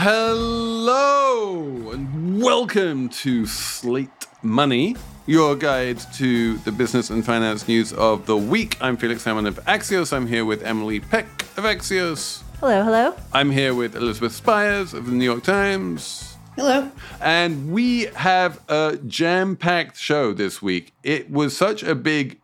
Hello and welcome to Slate Money, your guide to the business and finance news of the week. I'm Felix Salmon of Axios. I'm here with Emily Peck of Axios. Hello, hello. I'm here with Elizabeth Spires of the New York Times. Hello. And we have a jam-packed show this week. It was such a big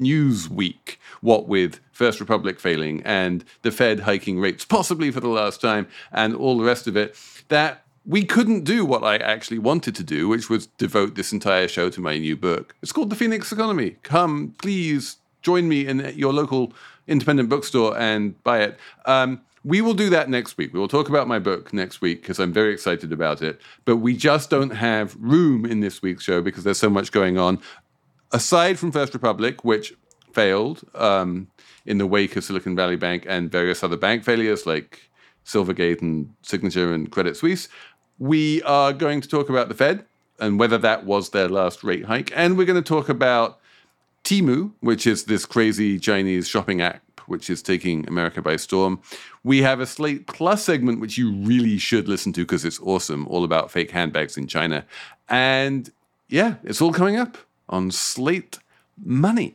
news week, what with First Republic failing and the Fed hiking rates possibly for the last time and all the rest of it, that we couldn't do what I actually wanted to do, which was devote this entire show to my new book. It's called The Phoenix Economy. Come, please join me in your local independent bookstore and buy it. We will do that next week. We will talk about my book next week because I'm very excited about it. But we just don't have room in this week's show because there's so much going on. Aside from First Republic, which failed in the wake of Silicon Valley Bank and various other bank failures like Silvergate and Signature and Credit Suisse, we are going to talk about the Fed and whether that was their last rate hike. And we're going to talk about Temu, which is this crazy Chinese shopping app which is taking America by storm. We have a Slate Plus segment, which you really should listen to because it's awesome, all about fake handbags in China. And yeah, it's all coming up on Slate Money.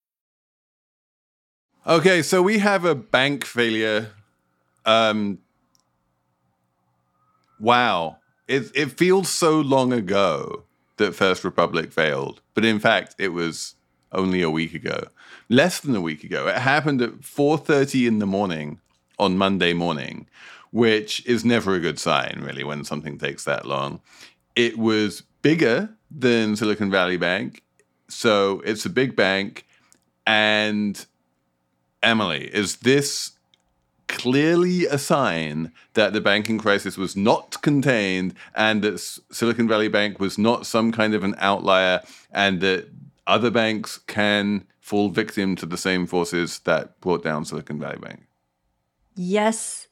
Okay, so we have a bank failure. Wow. It feels so long ago that First Republic failed. But in fact, it was only a week ago. Less than a week ago. It happened at 4:30 in the morning on Monday morning, which is never a good sign, really, when something takes that long. It was bigger than Silicon Valley Bank. So it's a big bank. And Emily, is this clearly a sign that the banking crisis was not contained and that Silicon Valley Bank was not some kind of an outlier and that other banks can fall victim to the same forces that brought down Silicon Valley Bank? Yes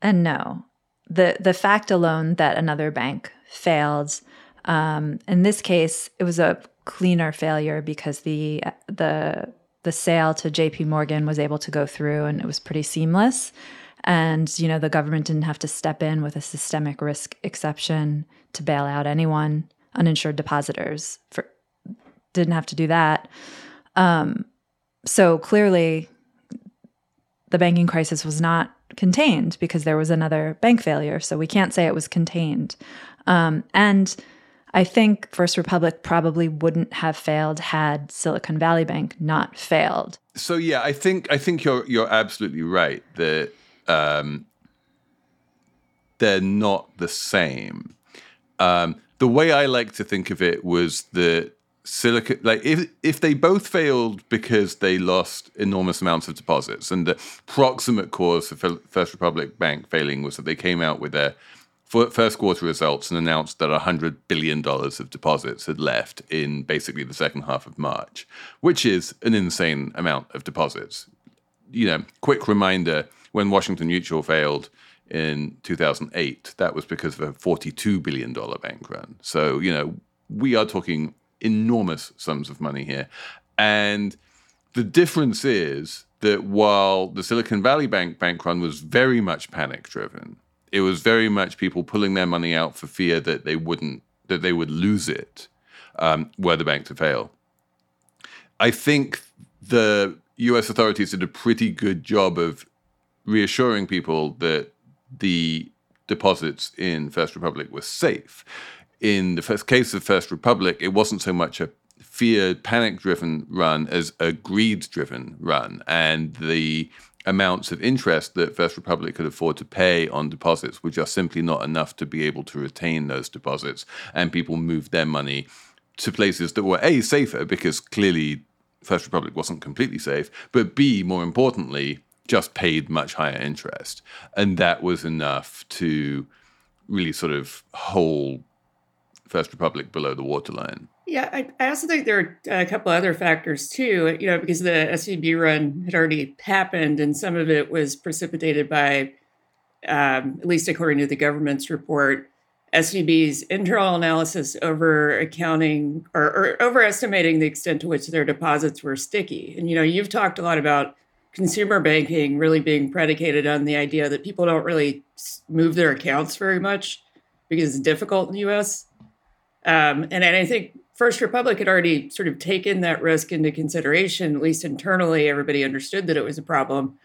and no. The fact alone that another bank failed, in this case, it was a cleaner failure because the sale to JP Morgan was able to go through and it was pretty seamless. And, you know, the government didn't have to step in with a systemic risk exception to bail out anyone. Uninsured depositors didn't have to do that. So clearly the banking crisis was not contained because there was another bank failure. So we can't say it was contained. And I think First Republic probably wouldn't have failed had Silicon Valley Bank not failed. So yeah, I think you're absolutely right that they're not the same. The way I like to think of it was that if they both failed because they lost enormous amounts of deposits, and the proximate cause of First Republic Bank failing was that they came out with their first quarter results and announced that $100 billion of deposits had left in basically the second half of March, which is an insane amount of deposits. You know, quick reminder, when Washington Mutual failed in 2008, that was because of a $42 billion bank run. So, you know, we are talking enormous sums of money here. And the difference is that while the Silicon Valley bank run was very much panic-driven, it was very much people pulling their money out for fear that they would lose it were the bank to fail. I think the U.S. authorities did a pretty good job of reassuring people that the deposits in First Republic were safe. In the first case of First Republic, it wasn't so much a feared, panic-driven run as a greed-driven run. And the amounts of interest that First Republic could afford to pay on deposits were just simply not enough to be able to retain those deposits. And people moved their money to places that were, A, safer, because clearly First Republic wasn't completely safe, but B, more importantly, just paid much higher interest. And that was enough to really sort of hold First Republic below the waterline. Yeah, I also think there are a couple other factors too, you know, because the SVB run had already happened and some of it was precipitated by, at least according to the government's report, SVB's internal analysis over accounting or overestimating the extent to which their deposits were sticky. And, you know, you've talked a lot about consumer banking really being predicated on the idea that people don't really move their accounts very much because it's difficult in the U.S. And I think First Republic had already sort of taken that risk into consideration, at least internally, everybody understood that it was a problem.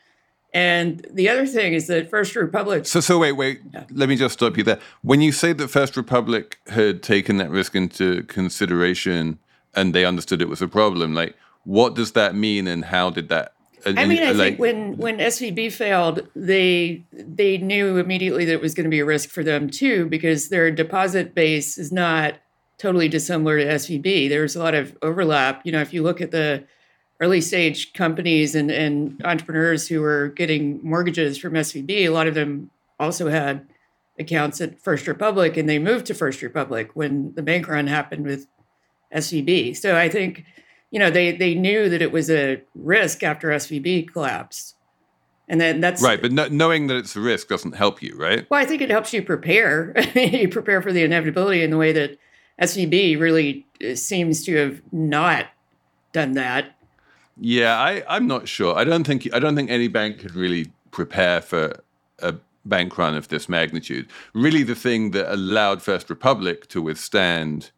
And the other thing is that First Republic... So wait, yeah. Let me just stop you there. When you say that First Republic had taken that risk into consideration and they understood it was a problem, like, what does that mean and how did that... I think when SVB failed, they knew immediately that it was going to be a risk for them too, because their deposit base is not totally dissimilar to SVB. There's a lot of overlap. You know, if you look at the early stage companies and entrepreneurs who were getting mortgages from SVB, a lot of them also had accounts at First Republic, and they moved to First Republic when the bank run happened with SVB. So I think... you know, they knew that it was a risk after SVB collapsed. And then that's... Right, but knowing that it's a risk doesn't help you, right? Well, I think it helps you prepare. You prepare for the inevitability in the way that SVB really seems to have not done that. Yeah, I'm not sure. I don't think any bank could really prepare for a bank run of this magnitude. Really, the thing that allowed First Republic to withstand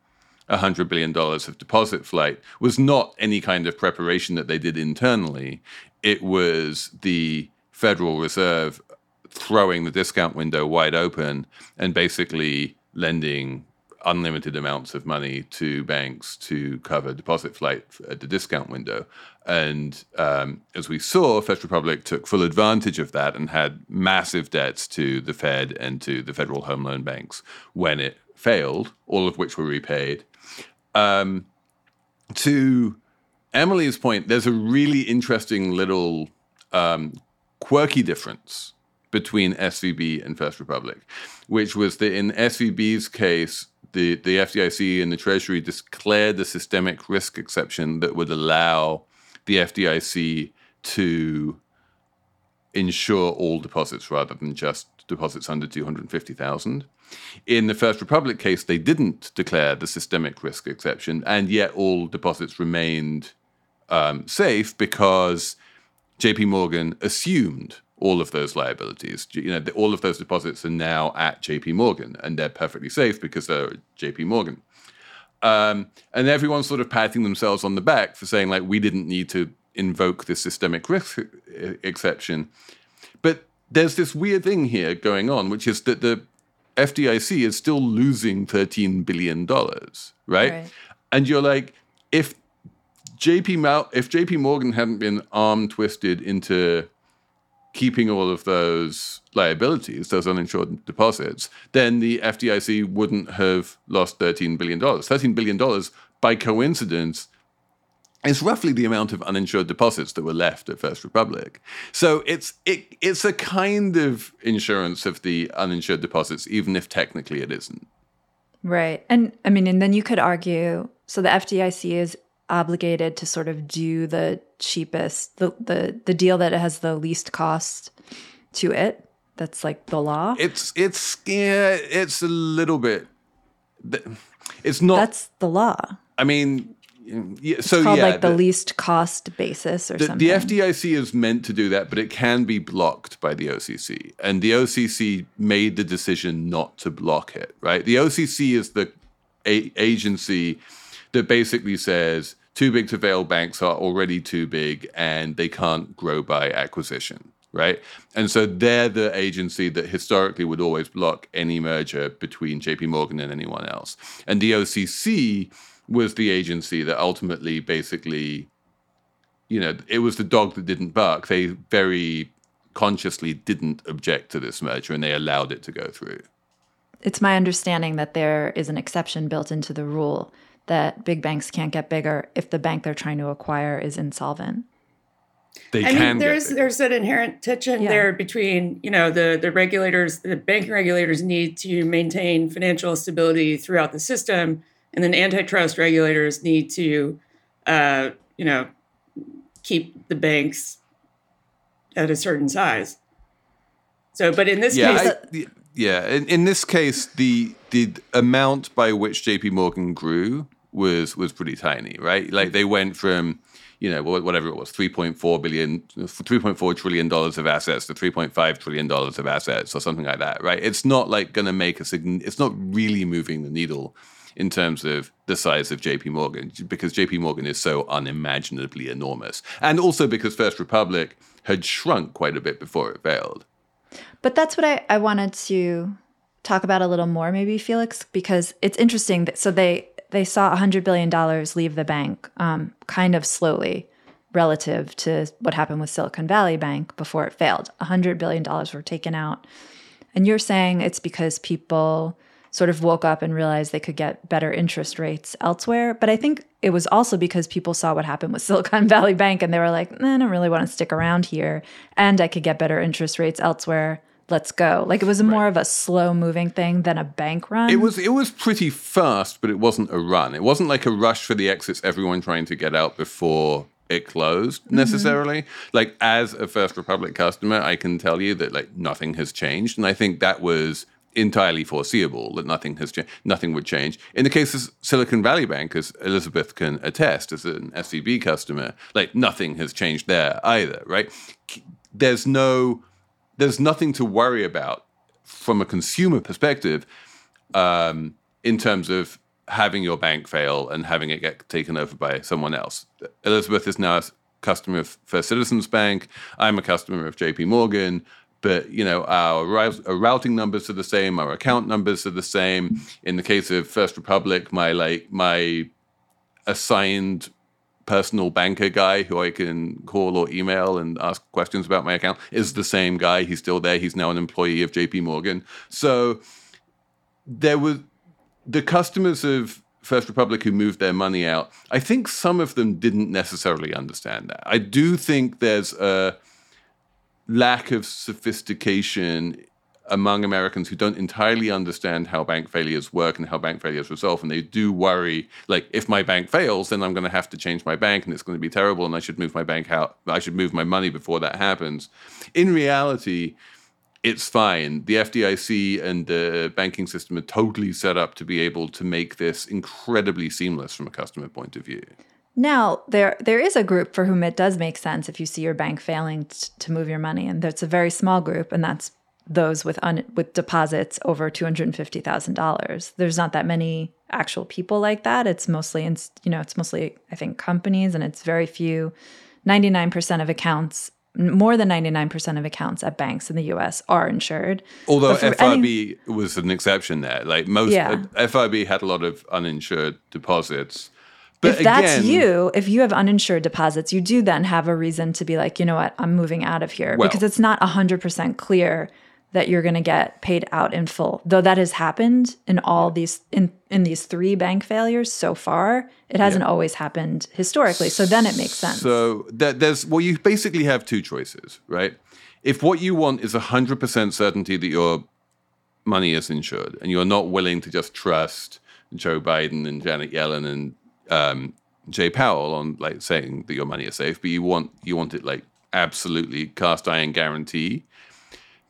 $100 billion of deposit flight was not any kind of preparation that they did internally. It was the Federal Reserve throwing the discount window wide open and basically lending unlimited amounts of money to banks to cover deposit flight at the discount window. And as we saw, First Republic took full advantage of that and had massive debts to the Fed and to the Federal Home Loan Banks when it failed, all of which were repaid. To Emily's point, there's a really interesting little quirky difference between SVB and First Republic, which was that in SVB's case, the FDIC and the Treasury declared the systemic risk exception that would allow the FDIC to insure all deposits rather than just deposits under $250,000. In the First Republic case, they didn't declare the systemic risk exception, and yet all deposits remained safe because JP Morgan assumed all of those liabilities. You know, all of those deposits are now at JP Morgan, and they're perfectly safe because they're at JP Morgan. And everyone's sort of patting themselves on the back for saying, like, we didn't need to invoke this systemic risk exception. But there's this weird thing here going on, which is that the FDIC is still losing $13 billion, right? And you're like, if JP Morgan hadn't been arm twisted into keeping all of those liabilities, those uninsured deposits, then the FDIC wouldn't have lost $13 billion. $13 billion, by coincidence, is roughly the amount of uninsured deposits that were left at First Republic. So it's a kind of insurance of the uninsured deposits, even if technically it isn't. Right. And I mean, and then you could argue, so the FDIC is obligated to sort of do the cheapest, the deal that has the least cost to it. That's like the law. It's a little bit, it's not. That's the law. I mean... Yeah, so it's called like the least cost basis or something. The FDIC is meant to do that, but it can be blocked by the OCC. And the OCC made the decision not to block it, right? The OCC is the agency that basically says too big to fail banks are already too big and they can't grow by acquisition, right? And so they're the agency that historically would always block any merger between JP Morgan and anyone else. And the OCC was the agency that ultimately basically, you know, it was the dog that didn't bark. They very consciously didn't object to this merger and they allowed it to go through. It's my understanding that there is an exception built into the rule that big banks can't get bigger if the bank they're trying to acquire is insolvent. There's an inherent tension there between, you know, the regulators, the banking regulators need to maintain financial stability throughout the system, and then antitrust regulators need to, you know, keep the banks at a certain size. So, but in this case... In this case, the amount by which JP Morgan grew was pretty tiny, right? Like they went from, you know, whatever it was, $3.4 trillion of assets to $3.5 trillion of assets or something like that, right? It's not like going to make it's not really moving the needle in terms of the size of JP Morgan, because JP Morgan is so unimaginably enormous. And also because First Republic had shrunk quite a bit before it failed. But that's what I wanted to talk about a little more, maybe, Felix, because it's interesting. That, so they saw $100 billion leave the bank kind of slowly relative to what happened with Silicon Valley Bank before it failed. $100 billion were taken out. And you're saying it's because people sort of woke up and realized they could get better interest rates elsewhere. But I think it was also because people saw what happened with Silicon Valley Bank and they were like, I don't really want to stick around here and I could get better interest rates elsewhere. Let's go. Like it was more of a slow moving thing than a bank run. It was pretty fast, but it wasn't a run. It wasn't like a rush for the exits, everyone trying to get out before it closed necessarily. Mm-hmm. Like as a First Republic customer, I can tell you that like nothing has changed. And I think that was entirely foreseeable that nothing has changed, nothing would change. In the case of Silicon Valley Bank, as Elizabeth can attest, as an SVB customer, like nothing has changed there either, right? There's nothing to worry about from a consumer perspective in terms of having your bank fail and having it get taken over by someone else. Elizabeth is now a customer of First Citizens Bank. I'm a customer of JP Morgan. But, you know, our routing numbers are the same. Our account numbers are the same. In the case of First Republic, my assigned personal banker guy who I can call or email and ask questions about my account is the same guy. He's still there. He's now an employee of JP Morgan. So there were the customers of First Republic who moved their money out. I think some of them didn't necessarily understand that. I do think there's a lack of sophistication among Americans who don't entirely understand how bank failures work and how bank failures resolve. And they do worry, like, if my bank fails, then I'm going to have to change my bank and it's going to be terrible and I should move my bank out. I should move my money before that happens. In reality, it's fine. The FDIC and the banking system are totally set up to be able to make this incredibly seamless from a customer point of view. Now, there is a group for whom it does make sense if you see your bank failing to move your money, and that's a very small group, and that's those with deposits over $250,000. There's not that many actual people like that. It's mostly, I think, companies, and it's very few. 99% of accounts, more than 99% of accounts at banks in the U.S. are insured. Although FRB was an exception there. Like most, FRB had a lot of uninsured deposits. But if that's if you have uninsured deposits, you do then have a reason to be like, you know what, I'm moving out of here. Well, because it's not 100% clear that you're going to get paid out in full. Though that has happened in all these in these three bank failures so far. It hasn't always happened historically. So then it makes sense. So you basically have two choices, right? If what you want is 100% certainty that your money is insured and you're not willing to just trust Joe Biden and Janet Yellen and Jay Powell on like saying that your money is safe, but you want it like absolutely cast iron guarantee,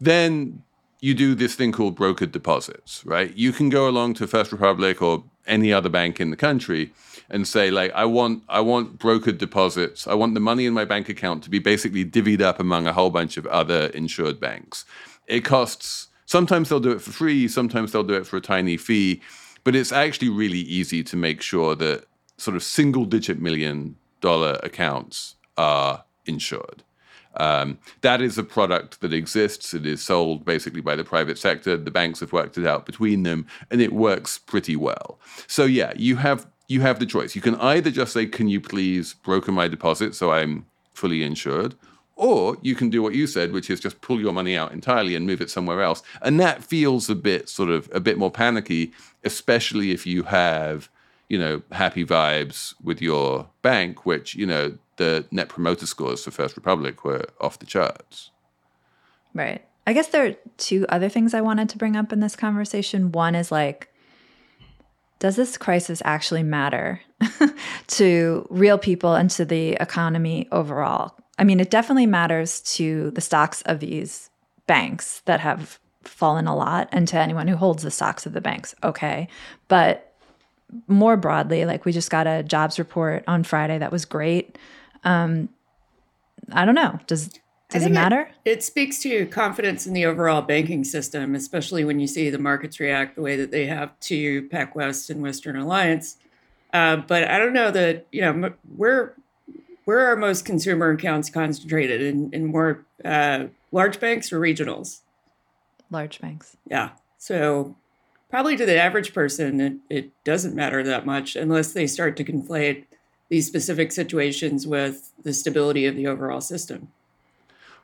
then you do this thing called brokered deposits, right? You can go along to First Republic or any other bank in the country and say like, I want brokered deposits. I want the money in my bank account to be basically divvied up among a whole bunch of other insured banks. It costs, sometimes they'll do it for free, sometimes they'll do it for a tiny fee, but it's actually really easy to make sure that sort of single-digit million-dollar accounts are insured. That is a product that exists. It is sold basically by the private sector. The banks have worked it out between them, and it works pretty well. So yeah, you have the choice. You can either just say, can you please broker my deposit so I'm fully insured? Or you can do what you said, which is just pull your money out entirely and move it somewhere else. And that feels a bit more panicky, especially if you have, happy vibes with your bank, which, the net promoter scores for First Republic were off the charts. Right. I guess there are two other things I wanted to bring up in this conversation. One is does this crisis actually matter to real people and to the economy overall? I mean, it definitely matters to the stocks of these banks that have fallen a lot and to anyone who holds the stocks of the banks. Okay. But more broadly, we just got a jobs report on Friday that was great. I don't know. Does it matter? It speaks to confidence in the overall banking system, especially when you see the markets react the way that they have to PacWest and Western Alliance. But I don't know that, where are most consumer accounts concentrated in more large banks or regionals? Large banks. Yeah. So probably to the average person, it doesn't matter that much unless they start to conflate these specific situations with the stability of the overall system.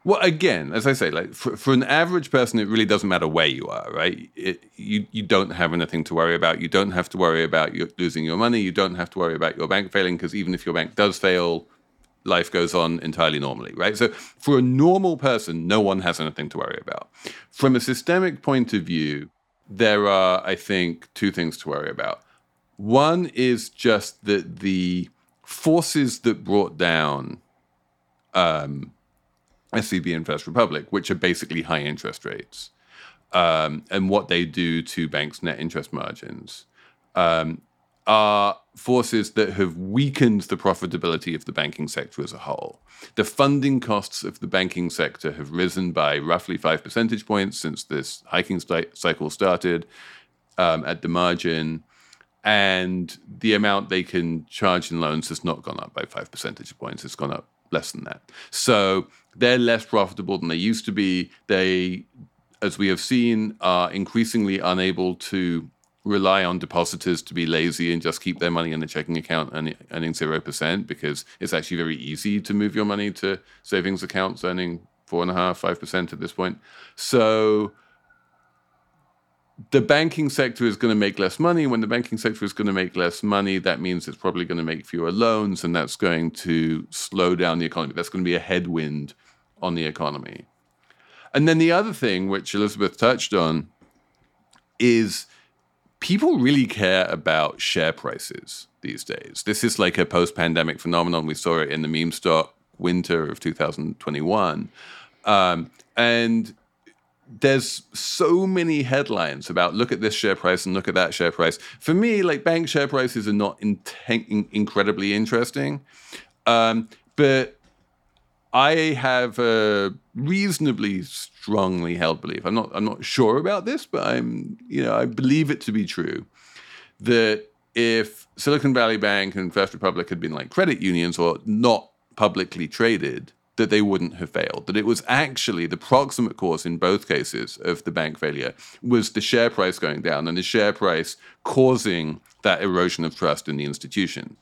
Well, again, as I say, for an average person, it really doesn't matter where you are, right? You don't have anything to worry about. You don't have to worry about losing your money. You don't have to worry about your bank failing, because even if your bank does fail, life goes on entirely normally, right? So for a normal person, no one has anything to worry about. From a systemic point of view, there are, I think, two things to worry about. One is just that the forces that brought down SVB and First Republic, which are basically high interest rates, and what they do to banks' net interest margins, are forces that have weakened the profitability of the banking sector as a whole. The funding costs of the banking sector have risen by roughly 5 percentage points since this hiking cycle started at the margin, and the amount they can charge in loans has not gone up by 5 percentage points. It's gone up less than that. So they're less profitable than they used to be. They, as we have seen, are increasingly unable to rely on depositors to be lazy and just keep their money in the checking account earning 0%, because it's actually very easy to move your money to savings accounts earning 4.5%, 5% at this point. So the banking sector is going to make less money. When the banking sector is going to make less money, that means it's probably going to make fewer loans, and that's going to slow down the economy. That's going to be a headwind on the economy. And then the other thing, which Elizabeth touched on, is people really care about share prices these days. This is a post-pandemic phenomenon. We saw it in the meme stock winter of 2021. And there's so many headlines about look at this share price and look at that share price. For me, bank share prices are not incredibly interesting. But I have a reasonably strongly held belief. I'm not sure about this, but I believe it to be true that if Silicon Valley Bank and First Republic had been credit unions or not publicly traded, that they wouldn't have failed. That it was actually the proximate cause in both cases of the bank failure was the share price going down, and the share price causing that erosion of trust in the institution.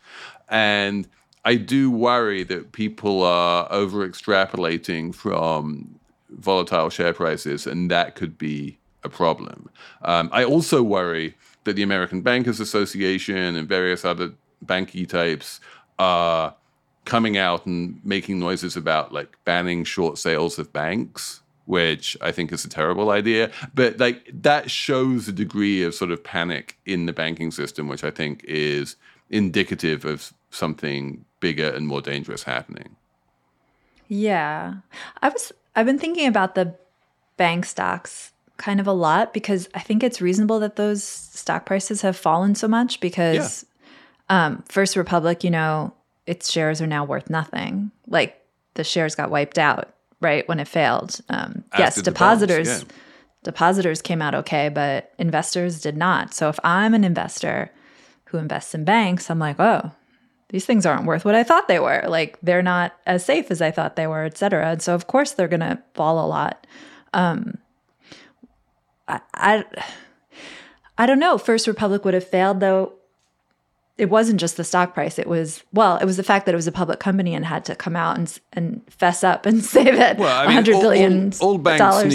And I do worry that people are over-extrapolating from volatile share prices, and that could be a problem. I also worry that the American Bankers Association and various other banky types are coming out and making noises about banning short sales of banks, which I think is a terrible idea. But that shows a degree of sort of panic in the banking system, which I think is indicative of something bigger and more dangerous happening. Yeah. I've been thinking about the bank stocks kind of a lot, because I think it's reasonable that those stock prices have fallen so much, because First Republic, its shares are now worth nothing. The shares got wiped out, right, when it failed. Yes, depositors came out okay, but investors did not. So if I'm an investor who invests in banks, I'm like, oh, these things aren't worth what I thought they were. Like, they're not as safe as I thought they were, et cetera. And so, of course, they're going to fall a lot. I don't know. First Republic would have failed, though. It wasn't just the stock price. It was the fact that it was a public company and had to come out and fess up and say that $100 billion. All banks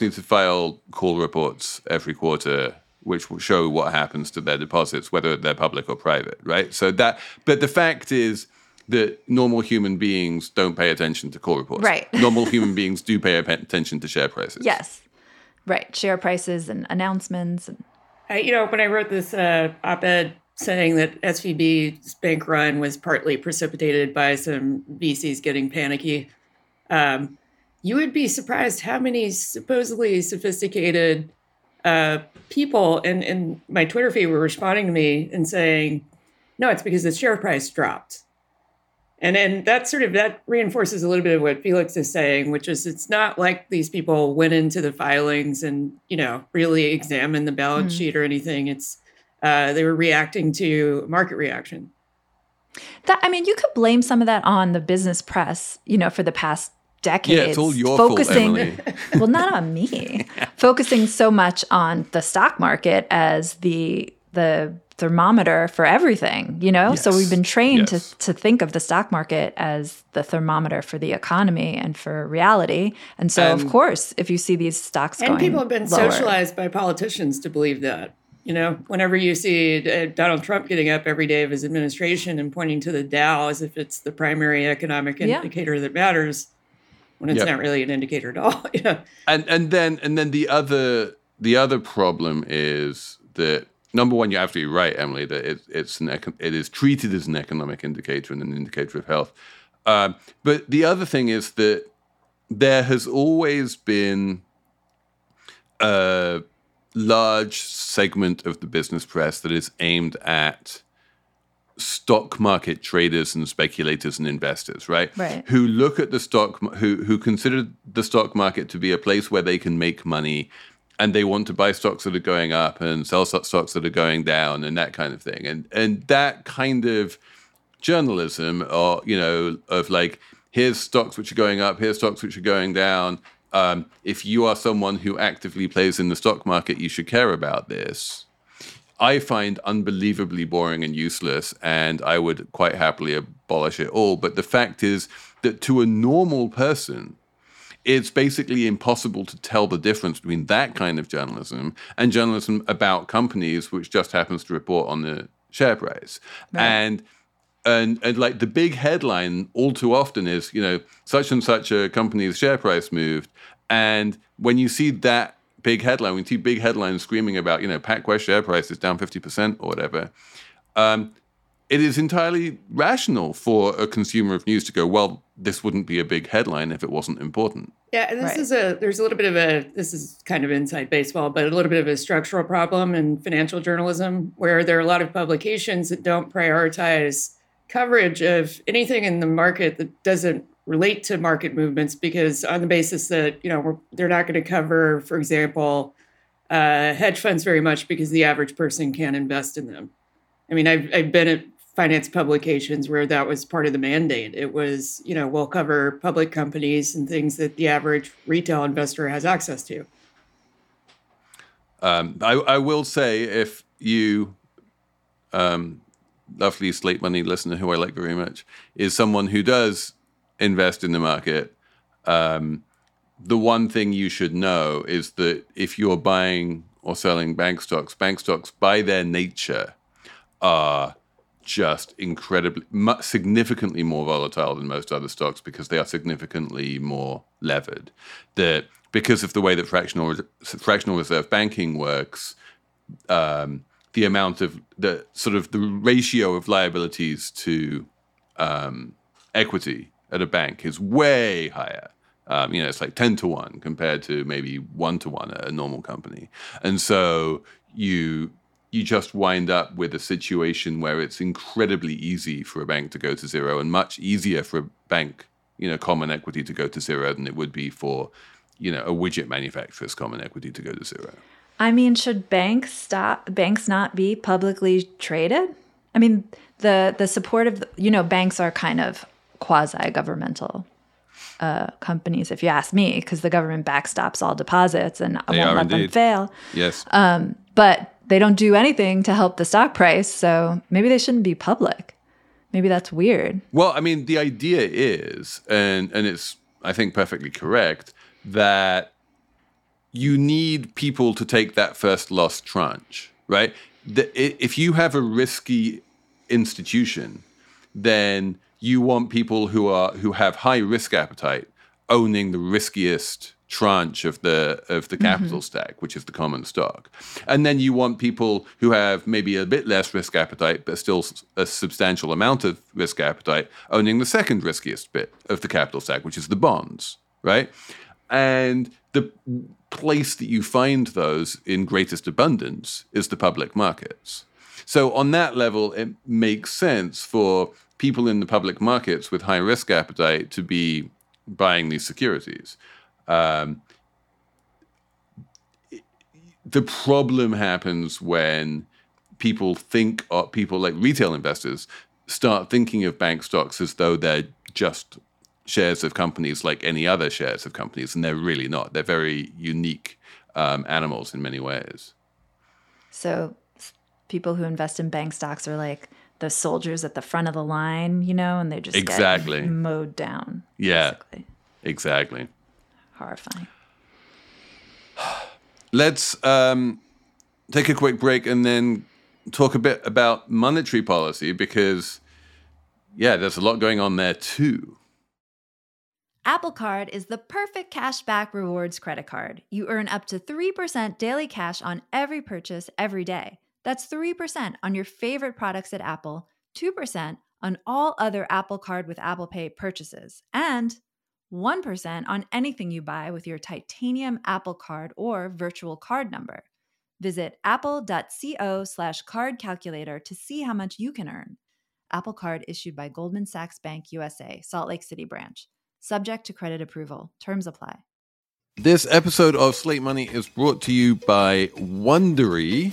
need to file call reports every quarter, which will show what happens to their deposits, whether they're public or private, right? But the fact is that normal human beings don't pay attention to call reports. Right. Normal human beings do pay attention to share prices. Yes. Right. Share prices and announcements. When I wrote this op-ed saying that SVB's bank run was partly precipitated by some VCs getting panicky, you would be surprised how many supposedly sophisticated people in my Twitter feed were responding to me and saying, no, it's because the share price dropped. And then that reinforces a little bit of what Felix is saying, which is it's not like these people went into the filings and, really examined the balance sheet or anything. It's they were reacting to market reaction. You could blame some of that on the business press, for the past decades. Yeah, it's all your fault, Emily. Well, not on me. Focusing so much on the stock market as the thermometer for everything, Yes. So we've been trained to think of the stock market as the thermometer for the economy and for reality. And so, of course, if you see these stocks going lower. And people have been socialized by politicians to believe that. Whenever you see Donald Trump getting up every day of his administration and pointing to the Dow as if it's the primary economic indicator that matters, when it's not really an indicator at all. And then the other problem is that, number one, you're absolutely right, Emily, that it is treated as an economic indicator and an indicator of health. But the other thing is that there has always been a large segment of the business press that is aimed at stock market traders and speculators and investors, right? Who look at the stock, who consider the stock market to be a place where they can make money. And they want to buy stocks that are going up and sell stocks that are going down and that kind of thing. And that kind of journalism of like, here's stocks which are going up, here's stocks which are going down. If you are someone who actively plays in the stock market, you should care about this. I find unbelievably boring and useless, and I would quite happily abolish it all. But the fact is that to a normal person, it's basically impossible to tell the difference between that kind of journalism and journalism about companies, which just happens to report on the share price. Right. And like the big headline all too often is, such and such a company's share price moved. And when you see that big headline, when you see big headlines screaming about, PacWest share price is down 50% or whatever, it is entirely rational for a consumer of news to go, well, this wouldn't be a big headline if it wasn't important. Yeah, and this is kind of inside baseball, but a little bit of a structural problem in financial journalism where there are a lot of publications that don't prioritize coverage of anything in the market that doesn't relate to market movements because on the basis that, they're not going to cover, for example, hedge funds very much because the average person can't invest in them. I've been at finance publications where that was part of the mandate. It was, we'll cover public companies and things that the average retail investor has access to. I will say, if you, lovely Slate Money listener who I like very much, is someone who does invest in the market, the one thing you should know is that if you're buying or selling bank stocks by their nature are just incredibly, significantly more volatile than most other stocks because they are significantly more levered. Because of the way that fractional reserve banking works, the amount of the ratio of liabilities to equity at a bank is way higher. It's like 10-1 compared to maybe 1-1 at a normal company, and so you just wind up with a situation where it's incredibly easy for a bank to go to zero and much easier for a bank, common equity to go to zero than it would be for, a widget manufacturer's common equity to go to zero. Should banks not be publicly traded? I mean, the support of, banks are kind of quasi-governmental companies, if you ask me, because the government backstops all deposits and won't let them fail. Yes. But they don't do anything to help the stock price, so maybe they shouldn't be public. Maybe that's weird. Well, I mean, the idea is, and it's, I think, perfectly correct, that you need people to take that first loss tranche, right? If you have a risky institution, then you want people who have high risk appetite owning the riskiest tranche of the capital stack, which is the common stock. And then you want people who have maybe a bit less risk appetite, but still a substantial amount of risk appetite, owning the second riskiest bit of the capital stack, which is the bonds, right? And the place that you find those in greatest abundance is the public markets. So on that level, it makes sense for people in the public markets with high risk appetite to be buying these securities. The problem happens when people like retail investors start thinking of bank stocks as though they're just shares of companies like any other shares of companies, and they're really not. They're very unique animals in many ways. So people who invest in bank stocks are like the soldiers at the front of the line, and they just get mowed down. Yeah, basically. Exactly. Horrifying. Let's take a quick break and then talk a bit about monetary policy because, there's a lot going on there too. Apple Card is the perfect cashback rewards credit card. You earn up to 3% daily cash on every purchase every day. That's 3% on your favorite products at Apple, 2% on all other Apple Card with Apple Pay purchases, and 1% on anything you buy with your titanium Apple Card or virtual card number. Visit apple.co/card calculator to see how much you can earn. Apple Card issued by Goldman Sachs Bank USA, Salt Lake City branch. Subject to credit approval. Terms apply. This episode of Slate Money is brought to you by Wondery,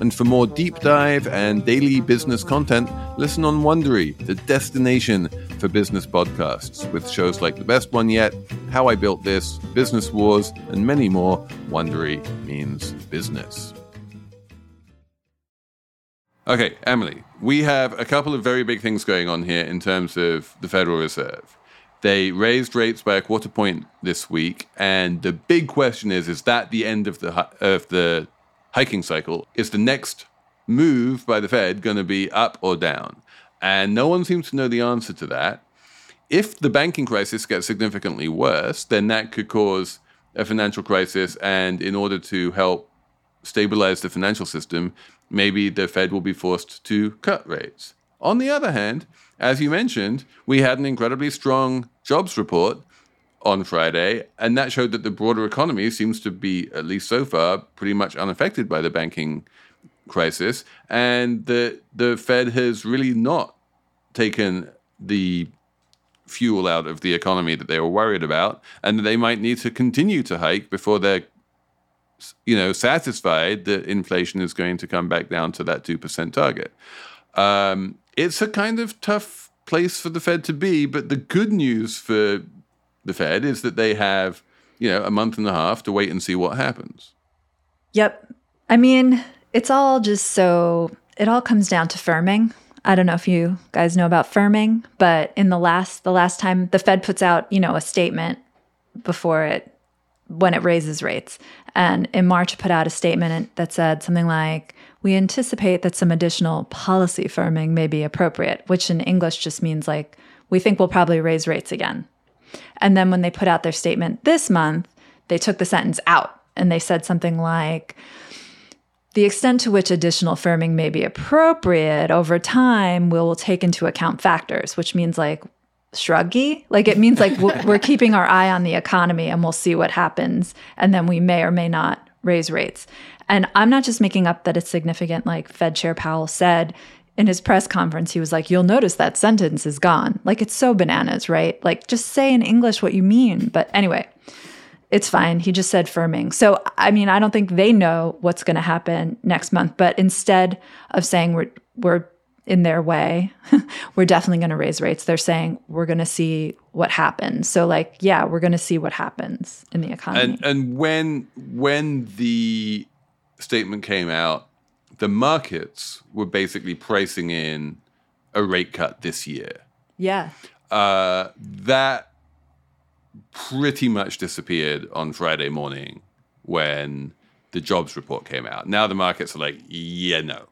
And for more deep dive and daily business content, listen on Wondery, the destination for business podcasts, with shows like The Best One Yet, How I Built This, Business Wars, and many more. Wondery means business. Okay, Emily, we have a couple of very big things going on here in terms of the Federal Reserve. They raised rates by a 0.25 point this week, and the big question is that the end of the hiking cycle? Is the next move by the Fed going to be up or down? And no one seems to know the answer to that. If the banking crisis gets significantly worse, then that could cause a financial crisis. And in order to help stabilize the financial system, maybe the Fed will be forced to cut rates. On the other hand, as you mentioned, we had an incredibly strong jobs report on Friday, and that showed that the broader economy seems to be, at least so far, pretty much unaffected by the banking crisis. And the Fed has really not taken the fuel out of the economy that they were worried about, and they might need to continue to hike before they're satisfied that inflation is going to come back down to that 2% target. It's a kind of tough place for the Fed to be, but the good news for the Fed is that they have, a month and a half to wait and see what happens. Yep. I mean, it all comes down to firming. I don't know if you guys know about firming, but in the last time the Fed puts out, a statement before it when it raises rates. And in March, put out a statement that said something like, we anticipate that some additional policy firming may be appropriate, which in English just means like, we think we'll probably raise rates again. And then when they put out their statement this month, they took the sentence out and they said something like, the extent to which additional firming may be appropriate over time, we'll take into account factors, which means like, shruggy. Like it means like we're keeping our eye on the economy and we'll see what happens. And then we may or may not raise rates. And I'm not just making up that it's significant. Like Fed Chair Powell said in his press conference, he was like, you'll notice that sentence is gone. Like it's so bananas, right? Like just say in English what you mean. But anyway, it's fine. He just said firming. So, I mean, I don't think they know what's going to happen next month. But instead of saying we're in their way, we're definitely going to raise rates, they're saying, we're going to see what happens. So like, yeah, we're going to see what happens in the economy. And when the statement came out, the markets were basically pricing in a rate cut this year. Yeah. That pretty much disappeared on Friday morning when the jobs report came out. Now the markets are like, yeah, no.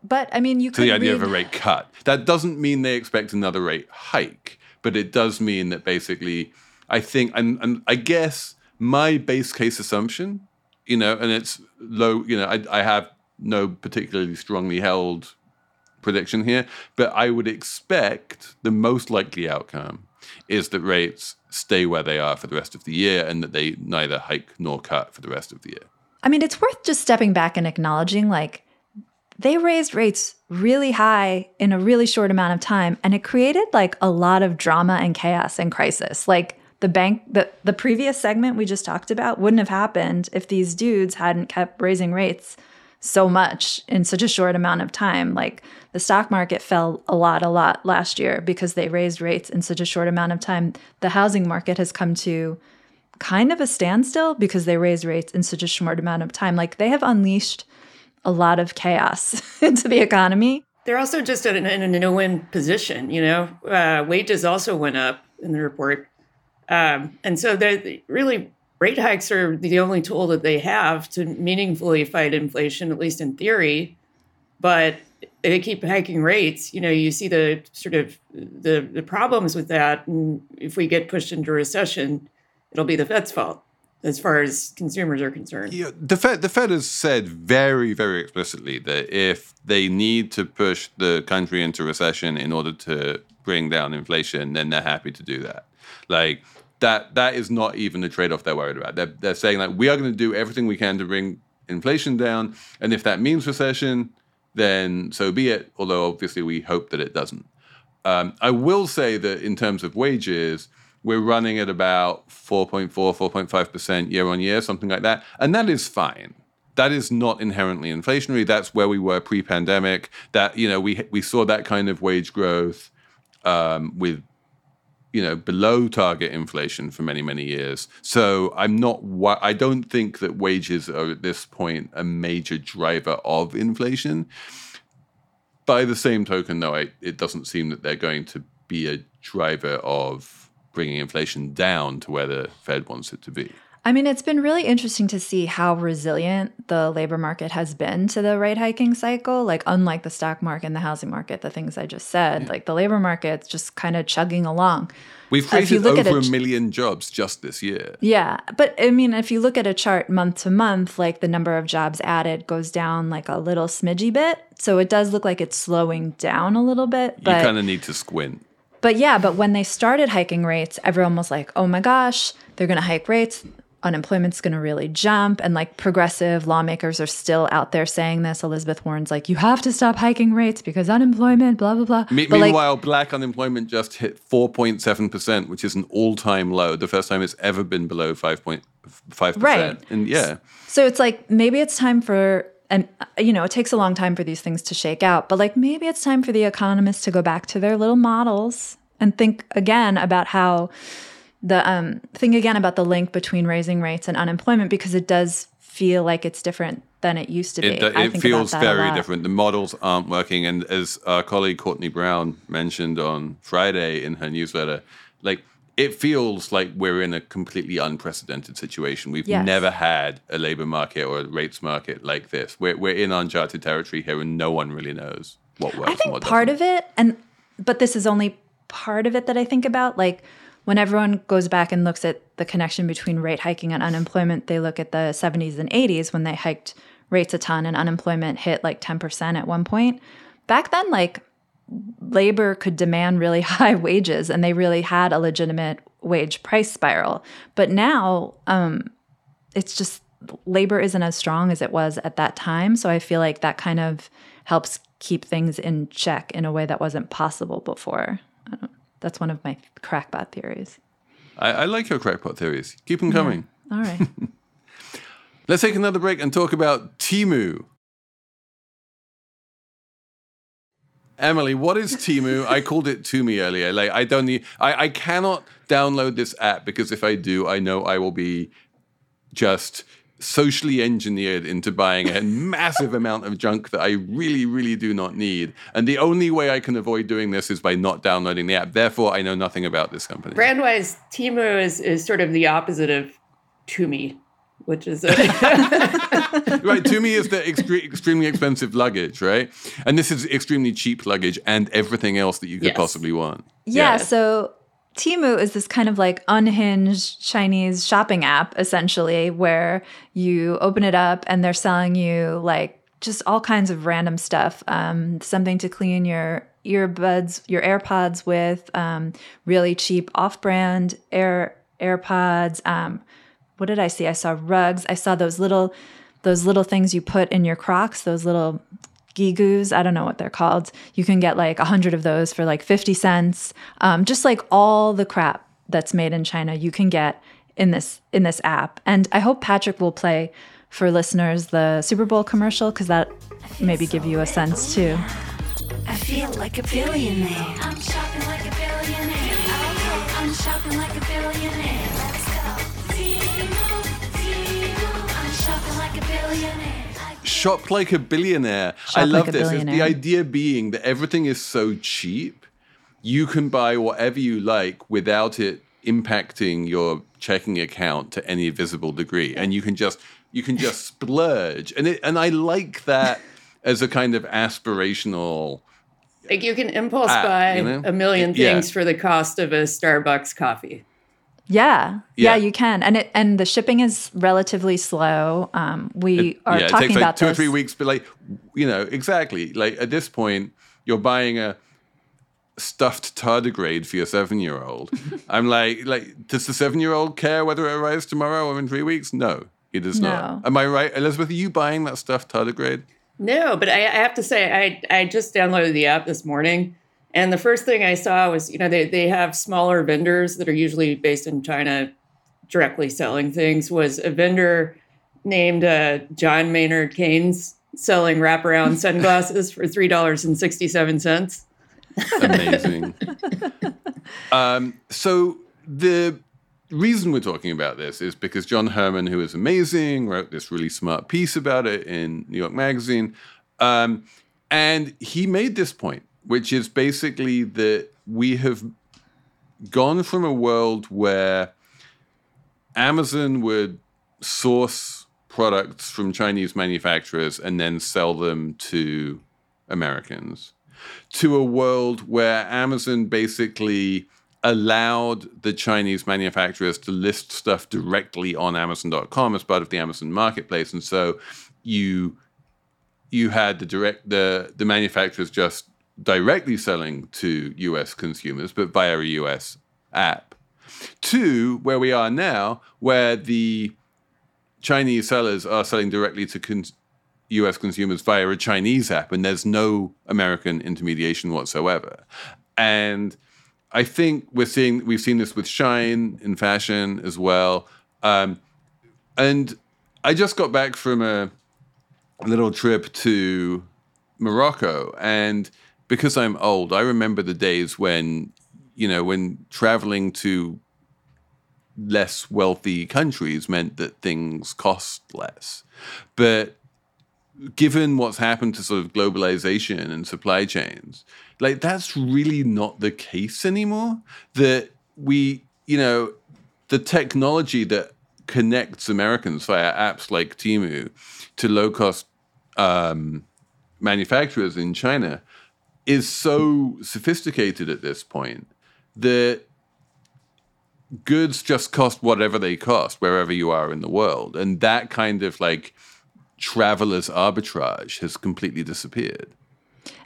But I mean, you could. To the idea of a rate cut. That doesn't mean they expect another rate hike, but it does mean that basically, I think, I guess my base case assumption, you know, and it's low, you know, I have no particularly strongly held prediction here, but I would expect the most likely outcome is that rates stay where they are for the rest of the year and that they neither hike nor cut for the rest of the year. I mean, it's worth just stepping back and acknowledging, like, they raised rates really high in a really short amount of time, and it created like a lot of drama and chaos and crisis. Like the bank, the previous segment we just talked about wouldn't have happened if these dudes hadn't kept raising rates so much in such a short amount of time. Like the stock market fell a lot last year because they raised rates in such a short amount of time. The housing market has come to kind of a standstill because they raised rates in such a short amount of time. Like they have unleashed a lot of chaos into the economy. They're also just in a no-win position, you know. Wages also went up in the report. And so really, rate hikes are the only tool that they have to meaningfully fight inflation, at least in theory. But if they keep hiking rates, you know, you see the sort of the problems with that. And if we get pushed into recession, it'll be the Fed's fault, as far as consumers are concerned. Yeah, the Fed has said very, very explicitly that if they need to push the country into recession in order to bring down inflation, then they're happy to do that. Like that is not even the trade-off they're worried about. They're saying like, we are going to do everything we can to bring inflation down, and if that means recession, then so be it. Although obviously we hope that it doesn't. I will say that in terms of wages, we're running at about 4.4, 4.5% year on year, something like that. And that is fine. That is not inherently inflationary. That's where we were pre-pandemic. That, you know, we saw that kind of wage growth with, you know, below target inflation for many, many years. So I don't think that wages are at this point a major driver of inflation. By the same token, though, it doesn't seem that they're going to be a driver of bringing inflation down to where the Fed wants it to be. I mean, it's been really interesting to see how resilient the labor market has been to the rate hiking cycle. Like, unlike the stock market and the housing market, the things I just said, yeah, like the labor market's just kind of chugging along. We've created over 1 million jobs just this year. Yeah. But I mean, if you look at a chart month to month, like the number of jobs added goes down like a little smidgy bit. So it does look like it's slowing down a little bit. But you kind of need to squint. But yeah, but when they started hiking rates, everyone was like, oh my gosh, they're going to hike rates. Unemployment's going to really jump. And like progressive lawmakers are still out there saying this. Elizabeth Warren's like, you have to stop hiking rates because unemployment, blah, blah, blah. Meanwhile, black unemployment just hit 4.7%, which is an all-time low. The first time it's ever been below 5.5%. Right. And yeah. So it's like, maybe it's time for... And, you know, it takes a long time for these things to shake out. But, like, maybe it's time for the economists to go back to their little models and think again about how the link between raising rates and unemployment, because it does feel like it's different than it used to be. It feels very different. The models aren't working. And as our colleague Courtney Brown mentioned on Friday in her newsletter, like, it feels like we're in a completely unprecedented situation. We've never had a labor market or a rates market like this. We're in uncharted territory here, and no one really knows what works. I think and what part doesn't. Of it, but this is only part of it that I think about. Like when everyone goes back and looks at the connection between rate hiking and unemployment, they look at the 70s and 80s when they hiked rates a ton and unemployment hit like 10% at one point. Back then, like labor could demand really high wages and they really had a legitimate wage price spiral. But now it's just labor isn't as strong as it was at that time. So I feel like that kind of helps keep things in check in a way that wasn't possible before. That's one of my crackpot theories. I like your crackpot theories. Keep them coming. Yeah. All right. Let's take another break and talk about Temu. Emily, what is Temu? I called it Tumi earlier. Like I cannot download this app because if I do, I know I will be just socially engineered into buying a massive amount of junk that I really, really do not need. And the only way I can avoid doing this is by not downloading the app. Therefore, I know nothing about this company. Brand-wise, Temu is sort of the opposite of Tumi, which is... Right, Tumi is the extremely expensive luggage, right? And this is extremely cheap luggage and everything else that you could possibly want. Yeah, so... Temu is this kind of like unhinged Chinese shopping app, essentially, where you open it up and they're selling you like just all kinds of random stuff, something to clean your earbuds, your AirPods with, really cheap off-brand AirPods. What did I see? I saw rugs. I saw those little things you put in your Crocs, those little gigus, I don't know what they're called. You can get like 100 of those for like 50 cents. Just like all the crap that's made in China you can get in this app. And I hope Patrick will play for listeners the Super Bowl commercial because that maybe give you a sense too. I feel like a billionaire. I'm shopping like a billionaire. I'm shopping like a billionaire. Let's go. Temu. I'm shopping like a billionaire. Shop like a billionaire. I love this. The idea being that everything is so cheap, you can buy whatever you like without it impacting your checking account to any visible degree, and you can just splurge. And I like that as a kind of aspirational. Like you can impulse buy a million things for the cost of a Starbucks coffee. Yeah, you can, and the shipping is relatively slow. We are talking about it takes like 2 or 3 weeks, but like exactly like at this point, you're buying a stuffed tardigrade for your 7-year-old. I'm like, does the 7-year-old care whether it arrives tomorrow or in 3 weeks? No, he does not. Am I right, Elizabeth? Are you buying that stuffed tardigrade? No, but I have to say, I just downloaded the app this morning. And the first thing I saw was, they have smaller vendors that are usually based in China directly selling things, was a vendor named John Maynard Keynes selling wraparound sunglasses for $3.67. Amazing. So the reason we're talking about this is because John Herman, who is amazing, wrote this really smart piece about it in New York Magazine. And he made this point, which is basically that we have gone from a world where Amazon would source products from Chinese manufacturers and then sell them to Americans, to a world where Amazon basically allowed the Chinese manufacturers to list stuff directly on Amazon.com as part of the Amazon marketplace. And so you had the manufacturers just directly selling to US consumers, but via a US app, to where we are now, where the Chinese sellers are selling directly to US consumers via a Chinese app, and there's no American intermediation whatsoever. And I think we've seen this with Shein in fashion as well. And I just got back from a little trip to Morocco, and because I'm old, I remember the days when traveling to less wealthy countries meant that things cost less. But given what's happened to sort of globalization and supply chains, like that's really not the case anymore. That we you know, the technology that connects Americans via apps like Temu to low-cost manufacturers in China is so sophisticated at this point that goods just cost whatever they cost wherever you are in the world. And that kind of like traveler's arbitrage has completely disappeared.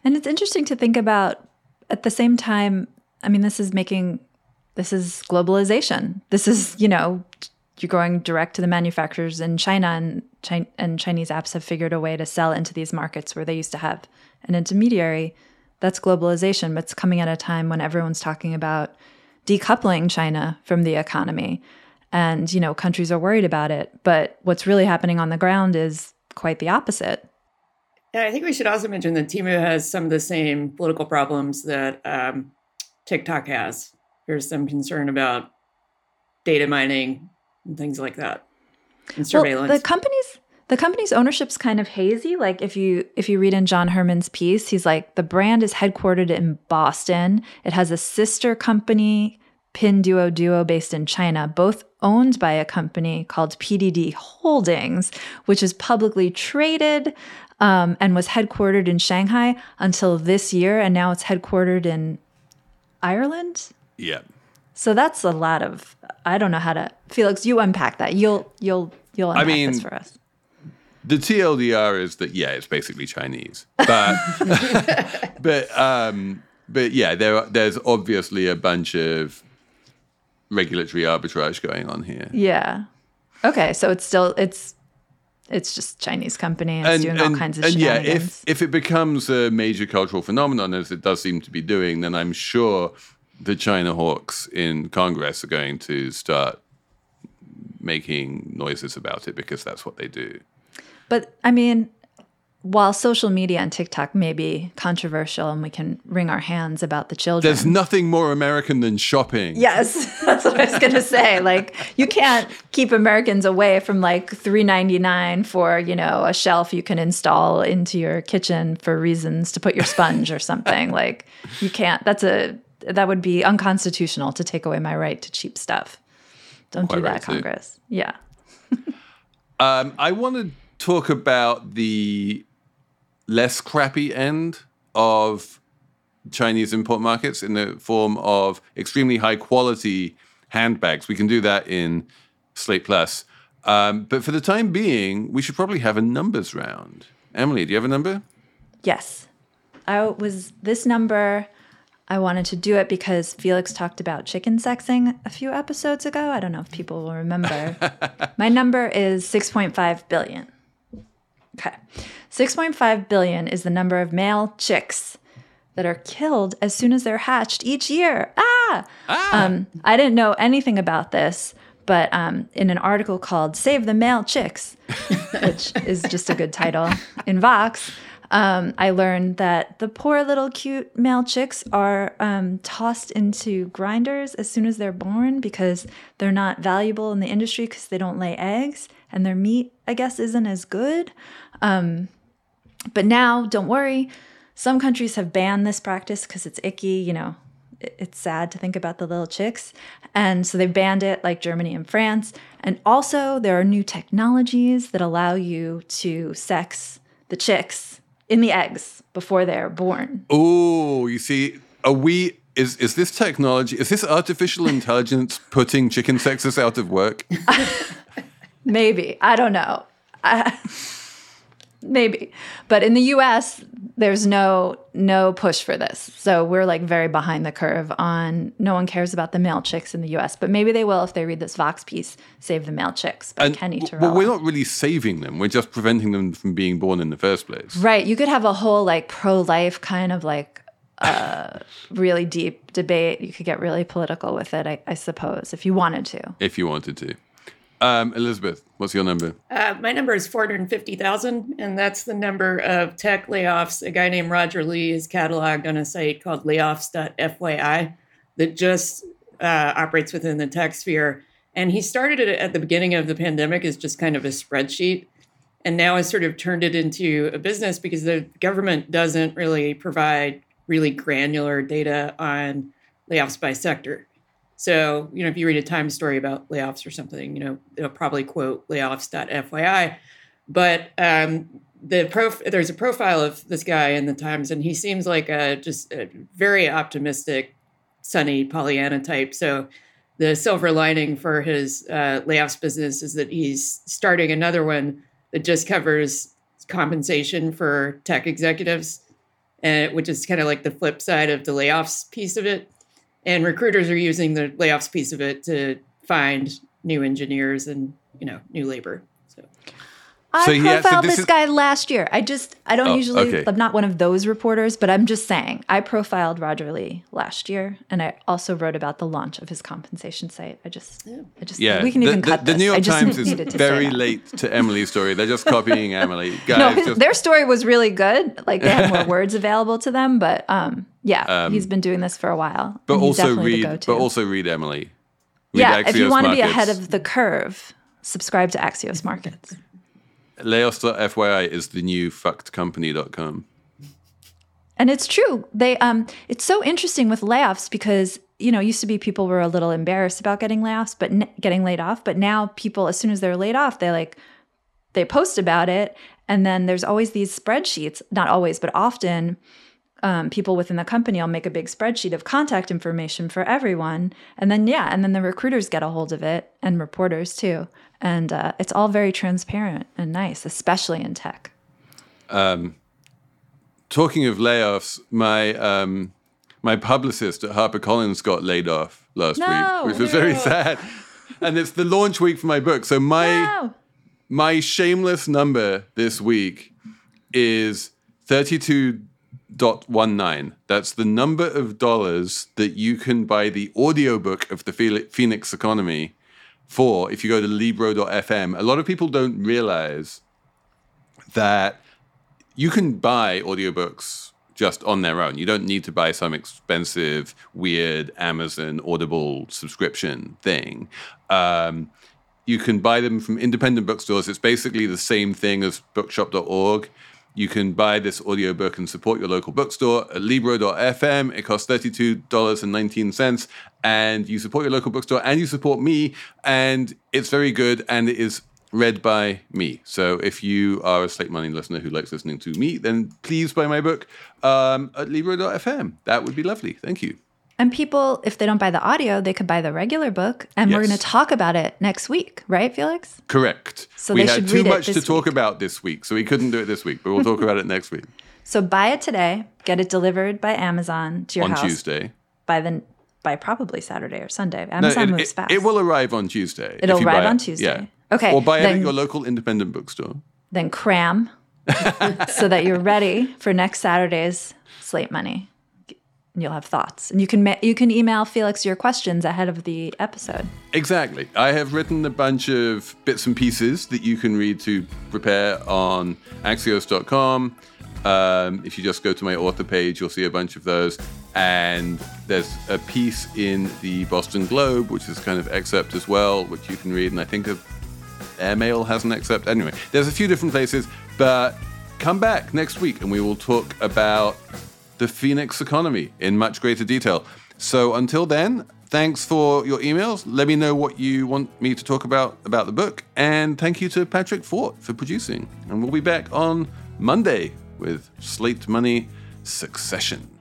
And it's interesting to think about at the same time, I mean, this is globalization. This is, you know, you're going direct to the manufacturers in China, and Chinese apps have figured a way to sell into these markets where they used to have an intermediary. That's globalization, but it's coming at a time when everyone's talking about decoupling China from the economy. And, you know, countries are worried about it. But what's really happening on the ground is quite the opposite. Yeah, I think we should also mention that Temu has some of the same political problems that TikTok has. There's some concern about data mining and things like that, and surveillance. Well, the company's ownership's kind of hazy. Like if you read in John Herman's piece, he's like, the brand is headquartered in Boston. It has a sister company, Pinduoduo, based in China, both owned by a company called PDD Holdings, which is publicly traded and was headquartered in Shanghai until this year. And now it's headquartered in Ireland. Yeah. So that's a lot of, I don't know how to, Felix, you unpack that. You'll unpack this for us. The TLDR is that, yeah, it's basically Chinese, but yeah, there's obviously a bunch of regulatory arbitrage going on here. Yeah. Okay. So it's just Chinese company. It's doing all kinds of shenanigans. Yeah, if it becomes a major cultural phenomenon, as it does seem to be doing, then I'm sure the China hawks in Congress are going to start making noises about it, because that's what they do. But, I mean, while social media and TikTok may be controversial and we can wring our hands about the children, there's nothing more American than shopping. Yes, that's what I was going to say. Like, you can't keep Americans away from, like, $3.99 for, you know, a shelf you can install into your kitchen for reasons to put your sponge or something. Like, you can't. That would be unconstitutional to take away my right to cheap stuff. Don't do that, Congress. Yeah. I want to talk about the less crappy end of Chinese import markets in the form of extremely high-quality handbags. We can do that in Slate Plus. But for the time being, we should probably have a numbers round. Emily, do you have a number? Yes. I wanted to do it because Felix talked about chicken sexing a few episodes ago. I don't know if people will remember. My number is 6.5 billion. Okay. 6.5 billion is the number of male chicks that are killed as soon as they're hatched each year. I didn't know anything about this, but in an article called Save the Male Chicks, which is just a good title, in Vox, I learned that the poor little cute male chicks are tossed into grinders as soon as they're born because they're not valuable in the industry because they don't lay eggs, and their meat, I guess, isn't as good. But now, don't worry, some countries have banned this practice because it's icky, you know. It's sad to think about the little chicks. And so they banned it, like Germany and France. And also, there are new technologies that allow you to sex the chicks in the eggs before they're born. Oh, you see, is this technology, is this artificial intelligence putting chicken sexes out of work? Maybe. I don't know. Maybe. But in the US, there's no push for this. So we're like very behind the curve on, no one cares about the male chicks in the US, but maybe they will if they read this Vox piece, Save the Male Chicks by Kenny Terrell. Well, we're not really saving them. We're just preventing them from being born in the first place. Right. You could have a whole like pro-life kind of like really deep debate. You could get really political with it, I suppose, if you wanted to. If you wanted to. Elizabeth, what's your number? My number is 450,000, and that's the number of tech layoffs a guy named Roger Lee has cataloged on a site called layoffs.fyi that just operates within the tech sphere. And he started it at the beginning of the pandemic as just kind of a spreadsheet, and now has sort of turned it into a business because the government doesn't really provide really granular data on layoffs by sector. So, you know, if you read a Times story about layoffs or something, you know, it'll probably quote layoffs.fyi. But there's a profile of this guy in the Times, and he seems like a very optimistic, sunny Pollyanna type. So the silver lining for his layoffs business is that he's starting another one that just covers compensation for tech executives, which is kind of like the flip side of the layoffs piece of it. And recruiters are using the layoffs piece of it to find new engineers and, you know, new labor. I profiled this guy last year. I'm not one of those reporters, but I'm just saying I profiled Roger Lee last year, and I also wrote about the launch of his compensation site. The New York Times is very late to Emily's story. They're just copying Emily. Guys, no, their story was really good. Like, they had more words available to them, but he's been doing this for a while. But also read Emily. Read Axios if you want to be ahead of the curve, subscribe to Axios Markets. Layoffs.fyi is the new fuckedcompany.com. And it's true. They it's so interesting with layoffs because, you know, it used to be people were a little embarrassed about getting laid off, but now people, as soon as they're laid off, they post about it, and then there's always these spreadsheets, not always, but often people within the company will make a big spreadsheet of contact information for everyone, and then the recruiters get a hold of it, and reporters too. And it's all very transparent and nice, especially in tech. Talking of layoffs, my publicist at HarperCollins got laid off last week, which was very sad. And it's the launch week for my book. So my shameless number this week is 32.19. That's the number of dollars that you can buy the audiobook of The Phoenix Economy for, if you go to libro.fm. A lot of people don't realize that you can buy audiobooks just on their own. You don't need to buy some expensive, weird Amazon Audible subscription thing. You can buy them from independent bookstores. It's basically the same thing as bookshop.org. You can buy this audiobook and support your local bookstore at libro.fm. It costs $32.19, and you support your local bookstore and you support me, and it's very good, and it is read by me. So if you are a Slate Money listener who likes listening to me, then please buy my book at libro.fm. That would be lovely. Thank you. And people, if they don't buy the audio, they could buy the regular book, and we're going to talk about it next week, right, Felix? Correct. So we had too much to talk about this week, so we couldn't do it this week, but we'll talk about it next week. So buy it today, get it delivered by Amazon to your house on Tuesday. By probably Saturday or Sunday. Amazon moves fast. It will arrive on Tuesday. It'll arrive on Tuesday. Yeah. Okay. Or buy it at your local independent bookstore. Then cram so that you're ready for next Saturday's Slate Money. You'll have thoughts, and you can email Felix your questions ahead of the episode. Exactly. I have written a bunch of bits and pieces that you can read to prepare on Axios.com. If you just go to my author page, you'll see a bunch of those. And there's a piece in the Boston Globe, which is kind of excerpt as well, which you can read. And I think Airmail has an excerpt. Anyway, there's a few different places, but come back next week and we will talk about The Phoenix Economy in much greater detail. So until then, thanks for your emails. Let me know what you want me to talk about the book. And thank you to Patrick Fort for producing. And we'll be back on Monday with Slate Money Succession.